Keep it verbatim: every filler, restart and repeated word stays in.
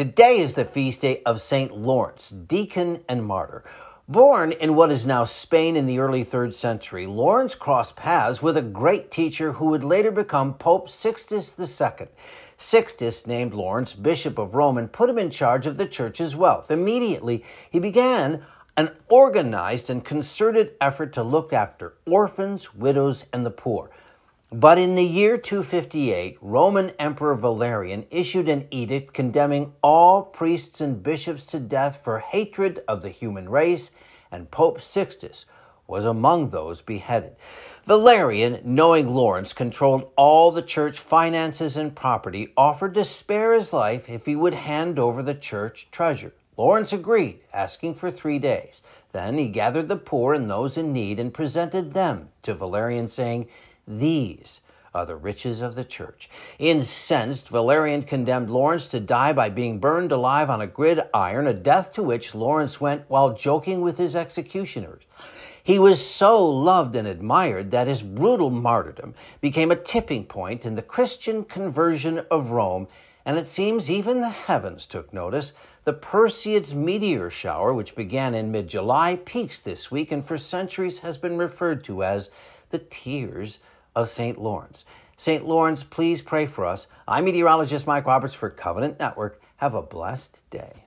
Today is the feast day of Saint Lawrence, deacon and martyr. Born in what is now Spain in the early third century, Lawrence crossed paths with a great teacher who would later become Pope Sixtus the Second. Sixtus named Lawrence Bishop of Rome and put him in charge of the church's wealth. Immediately, he began an organized and concerted effort to look after orphans, widows, and the poor. But in the year two fifty-eight, Roman Emperor Valerian issued an edict condemning all priests and bishops to death for hatred of the human race, and Pope Sixtus was among those beheaded. Valerian, knowing Lawrence controlled all the church finances and property, offered to spare his life if he would hand over the church treasure. Lawrence agreed, asking for three days. Then he gathered the poor and those in need and presented them to Valerian, saying, "These are the riches of the church." Incensed, Valerian condemned Lawrence to die by being burned alive on a gridiron, a death to which Lawrence went while joking with his executioners. He was so loved and admired that his brutal martyrdom became a tipping point in the Christian conversion of Rome, and it seems even the heavens took notice. The Perseids meteor shower, which began in mid-July, peaks this week and for centuries has been referred to as the Tears of Saint Lawrence. Saint Lawrence, please pray for us. I'm meteorologist Mike Roberts for Covenant Network. Have a blessed day.